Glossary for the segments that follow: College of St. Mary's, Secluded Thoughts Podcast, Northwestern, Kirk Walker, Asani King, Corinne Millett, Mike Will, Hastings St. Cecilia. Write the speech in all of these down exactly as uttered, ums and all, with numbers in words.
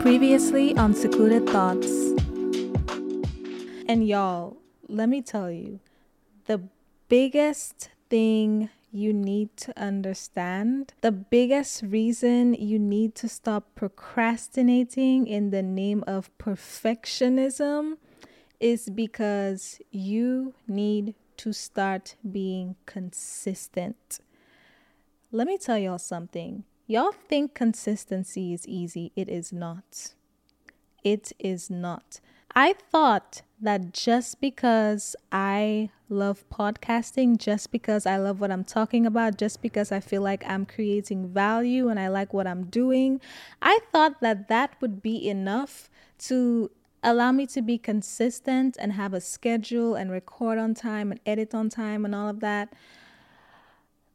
Previously on Secluded Thoughts. And y'all, let me tell you, the biggest thing you need to understand, the biggest reason you need to stop procrastinating in the name of perfectionism is because you need to start being consistent. Let me tell y'all something. Y'all think consistency is easy. It is not. It is not. I thought that just because I love podcasting, just because I love what I'm talking about, just because I feel like I'm creating value and I like what I'm doing, I thought that that would be enough to allow me to be consistent and have a schedule and record on time and edit on time and all of that.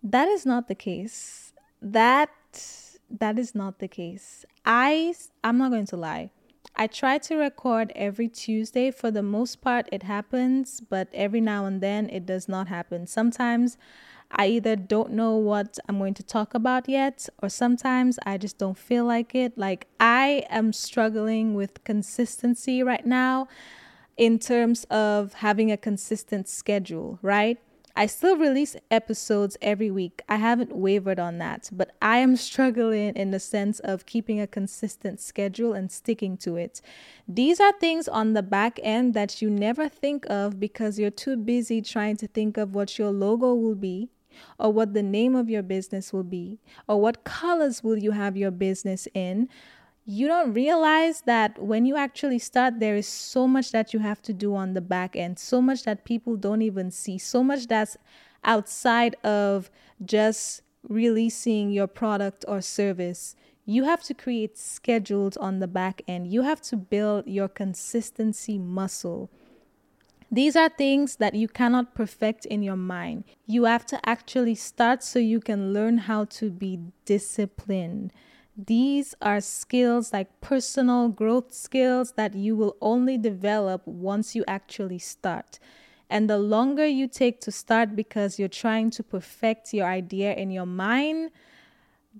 That is not the case. That That is not the case. I, I'm not going to lie. I try to record every Tuesday. For the most part, it happens, but every now and then it does not happen. Sometimes I either don't know what I'm going to talk about yet, or sometimes I just don't feel like it. Like, I am struggling with consistency right now in terms of having a consistent schedule, right? I still release episodes every week. I haven't wavered on that, but I am struggling in the sense of keeping a consistent schedule and sticking to it. These are things on the back end that you never think of because you're too busy trying to think of what your logo will be, or what the name of your business will be, or what colors will you have your business in. You don't realize that when you actually start, there is so much that you have to do on the back end, so much that people don't even see, so much that's outside of just releasing your product or service. You have to create schedules on the back end. You have to build your consistency muscle. These are things that you cannot perfect in your mind. You have to actually start so you can learn how to be disciplined. These are skills, like personal growth skills, that you will only develop once you actually start. And the longer you take to start because you're trying to perfect your idea in your mind,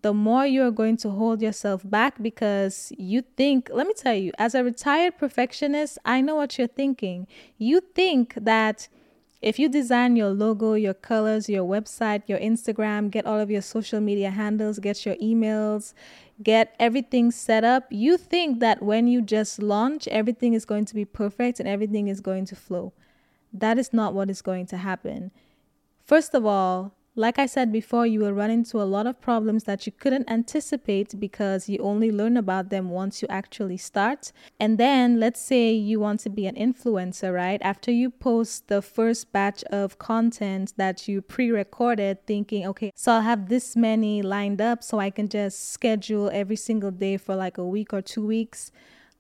the more you're going to hold yourself back because you think, let me tell you, as a retired perfectionist, I know what you're thinking. You think that if you design your logo, your colors, your website, your Instagram, get all of your social media handles, get your emails, get everything set up, you think that when you just launch, everything is going to be perfect and everything is going to flow. That is not what is going to happen. First of all, like I said before, you will run into a lot of problems that you couldn't anticipate because you only learn about them once you actually start. And then let's say you want to be an influencer, right? After you post the first batch of content that you pre-recorded, thinking, okay, so I'll have this many lined up so I can just schedule every single day for like a week or two weeks.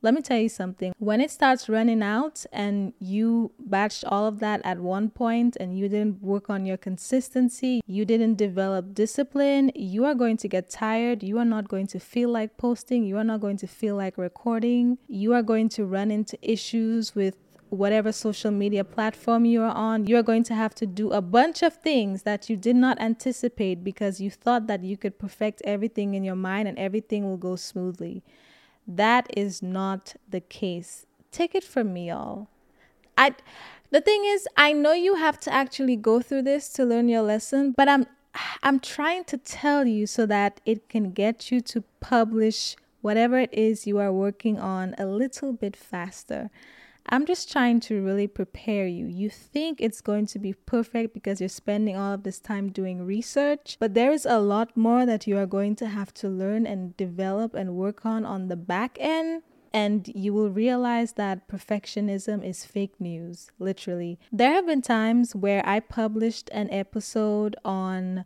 Let me tell you something. When it starts running out and you batched all of that at one point and you didn't work on your consistency, you didn't develop discipline, you are going to get tired. You are not going to feel like posting. You are not going to feel like recording. You are going to run into issues with whatever social media platform you are on. You are going to have to do a bunch of things that you did not anticipate because you thought that you could perfect everything in your mind and everything will go smoothly. That is not the case. Take it from me, y'all. I, the thing is, I know you have to actually go through this to learn your lesson, but I'm, I'm trying to tell you so that it can get you to publish whatever it is you are working on a little bit faster. I'm just trying to really prepare you. You think it's going to be perfect because you're spending all of this time doing research, but there is a lot more that you are going to have to learn and develop and work on on the back end. And you will realize that perfectionism is fake news, literally. There have been times where I published an episode on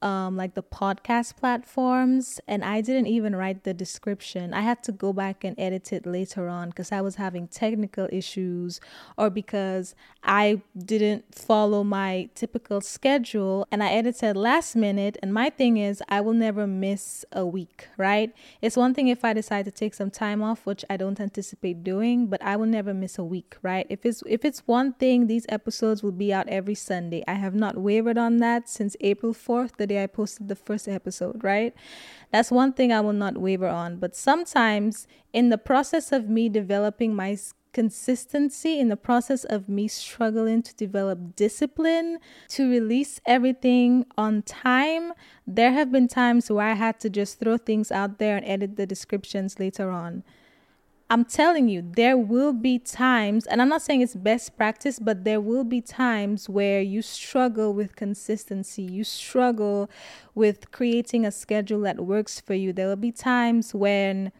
um, like the podcast platforms, and I didn't even write the description. I had to go back and edit it later on because I was having technical issues, or because I didn't follow my typical schedule and I edited last minute. And my thing is, I will never miss a week, right? It's one thing if I decide to take some time off, which I don't anticipate doing, but I will never miss a week, right? If it's if it's one thing, these episodes will be out every Sunday. I have not wavered on that since April fourth, the day I posted the first episode, right? That's one thing I will not waver on. But sometimes in the process of me developing my consistency, in the process of me struggling to develop discipline, to release everything on time, there have been times where I had to just throw things out there and edit the descriptions later on. I'm telling you, there will be times, and I'm not saying it's best practice, but there will be times where you struggle with consistency. You struggle with creating a schedule that works for you. There will be times when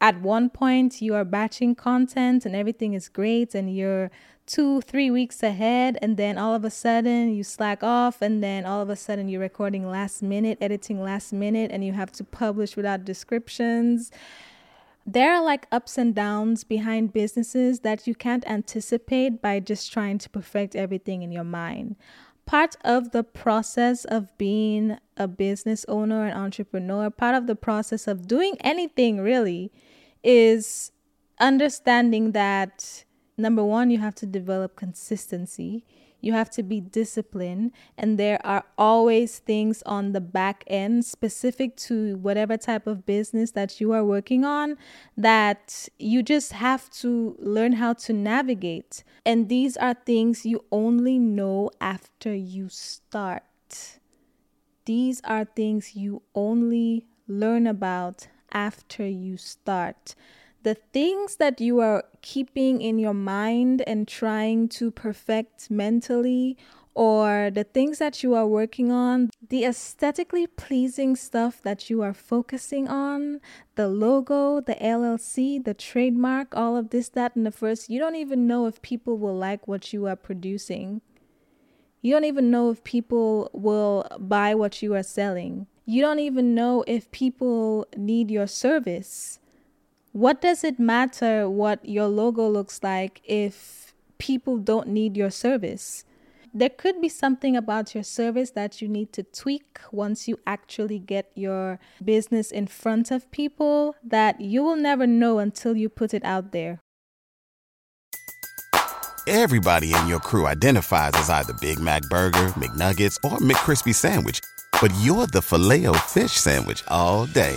at one point you are batching content and everything is great and you're two, three weeks ahead, and then all of a sudden you slack off, and then all of a sudden you're recording last minute, editing last minute, and you have to publish without descriptions. There are like ups and downs behind businesses that you can't anticipate by just trying to perfect everything in your mind. Part of the process of being a business owner, an entrepreneur, part of the process of doing anything really is understanding that, number one, you have to develop consistency. You have to be disciplined, and there are always things on the back end specific to whatever type of business that you are working on that you just have to learn how to navigate. And these are things you only know after you start. These are things you only learn about after you start. The things that you are keeping in your mind and trying to perfect mentally, or the things that you are working on, the aesthetically pleasing stuff that you are focusing on, the logo, the L L C, the trademark, all of this, that, and the first, you don't even know if people will like what you are producing. You don't even know if people will buy what you are selling. You don't even know if people need your service. What does it matter what your logo looks like if people don't need your service? There could be something about your service that you need to tweak once you actually get your business in front of people that you will never know until you put it out there. Everybody in your crew identifies as either Big Mac Burger, McNuggets, or McCrispy Sandwich, but you're the Filet-O-Fish Sandwich all day.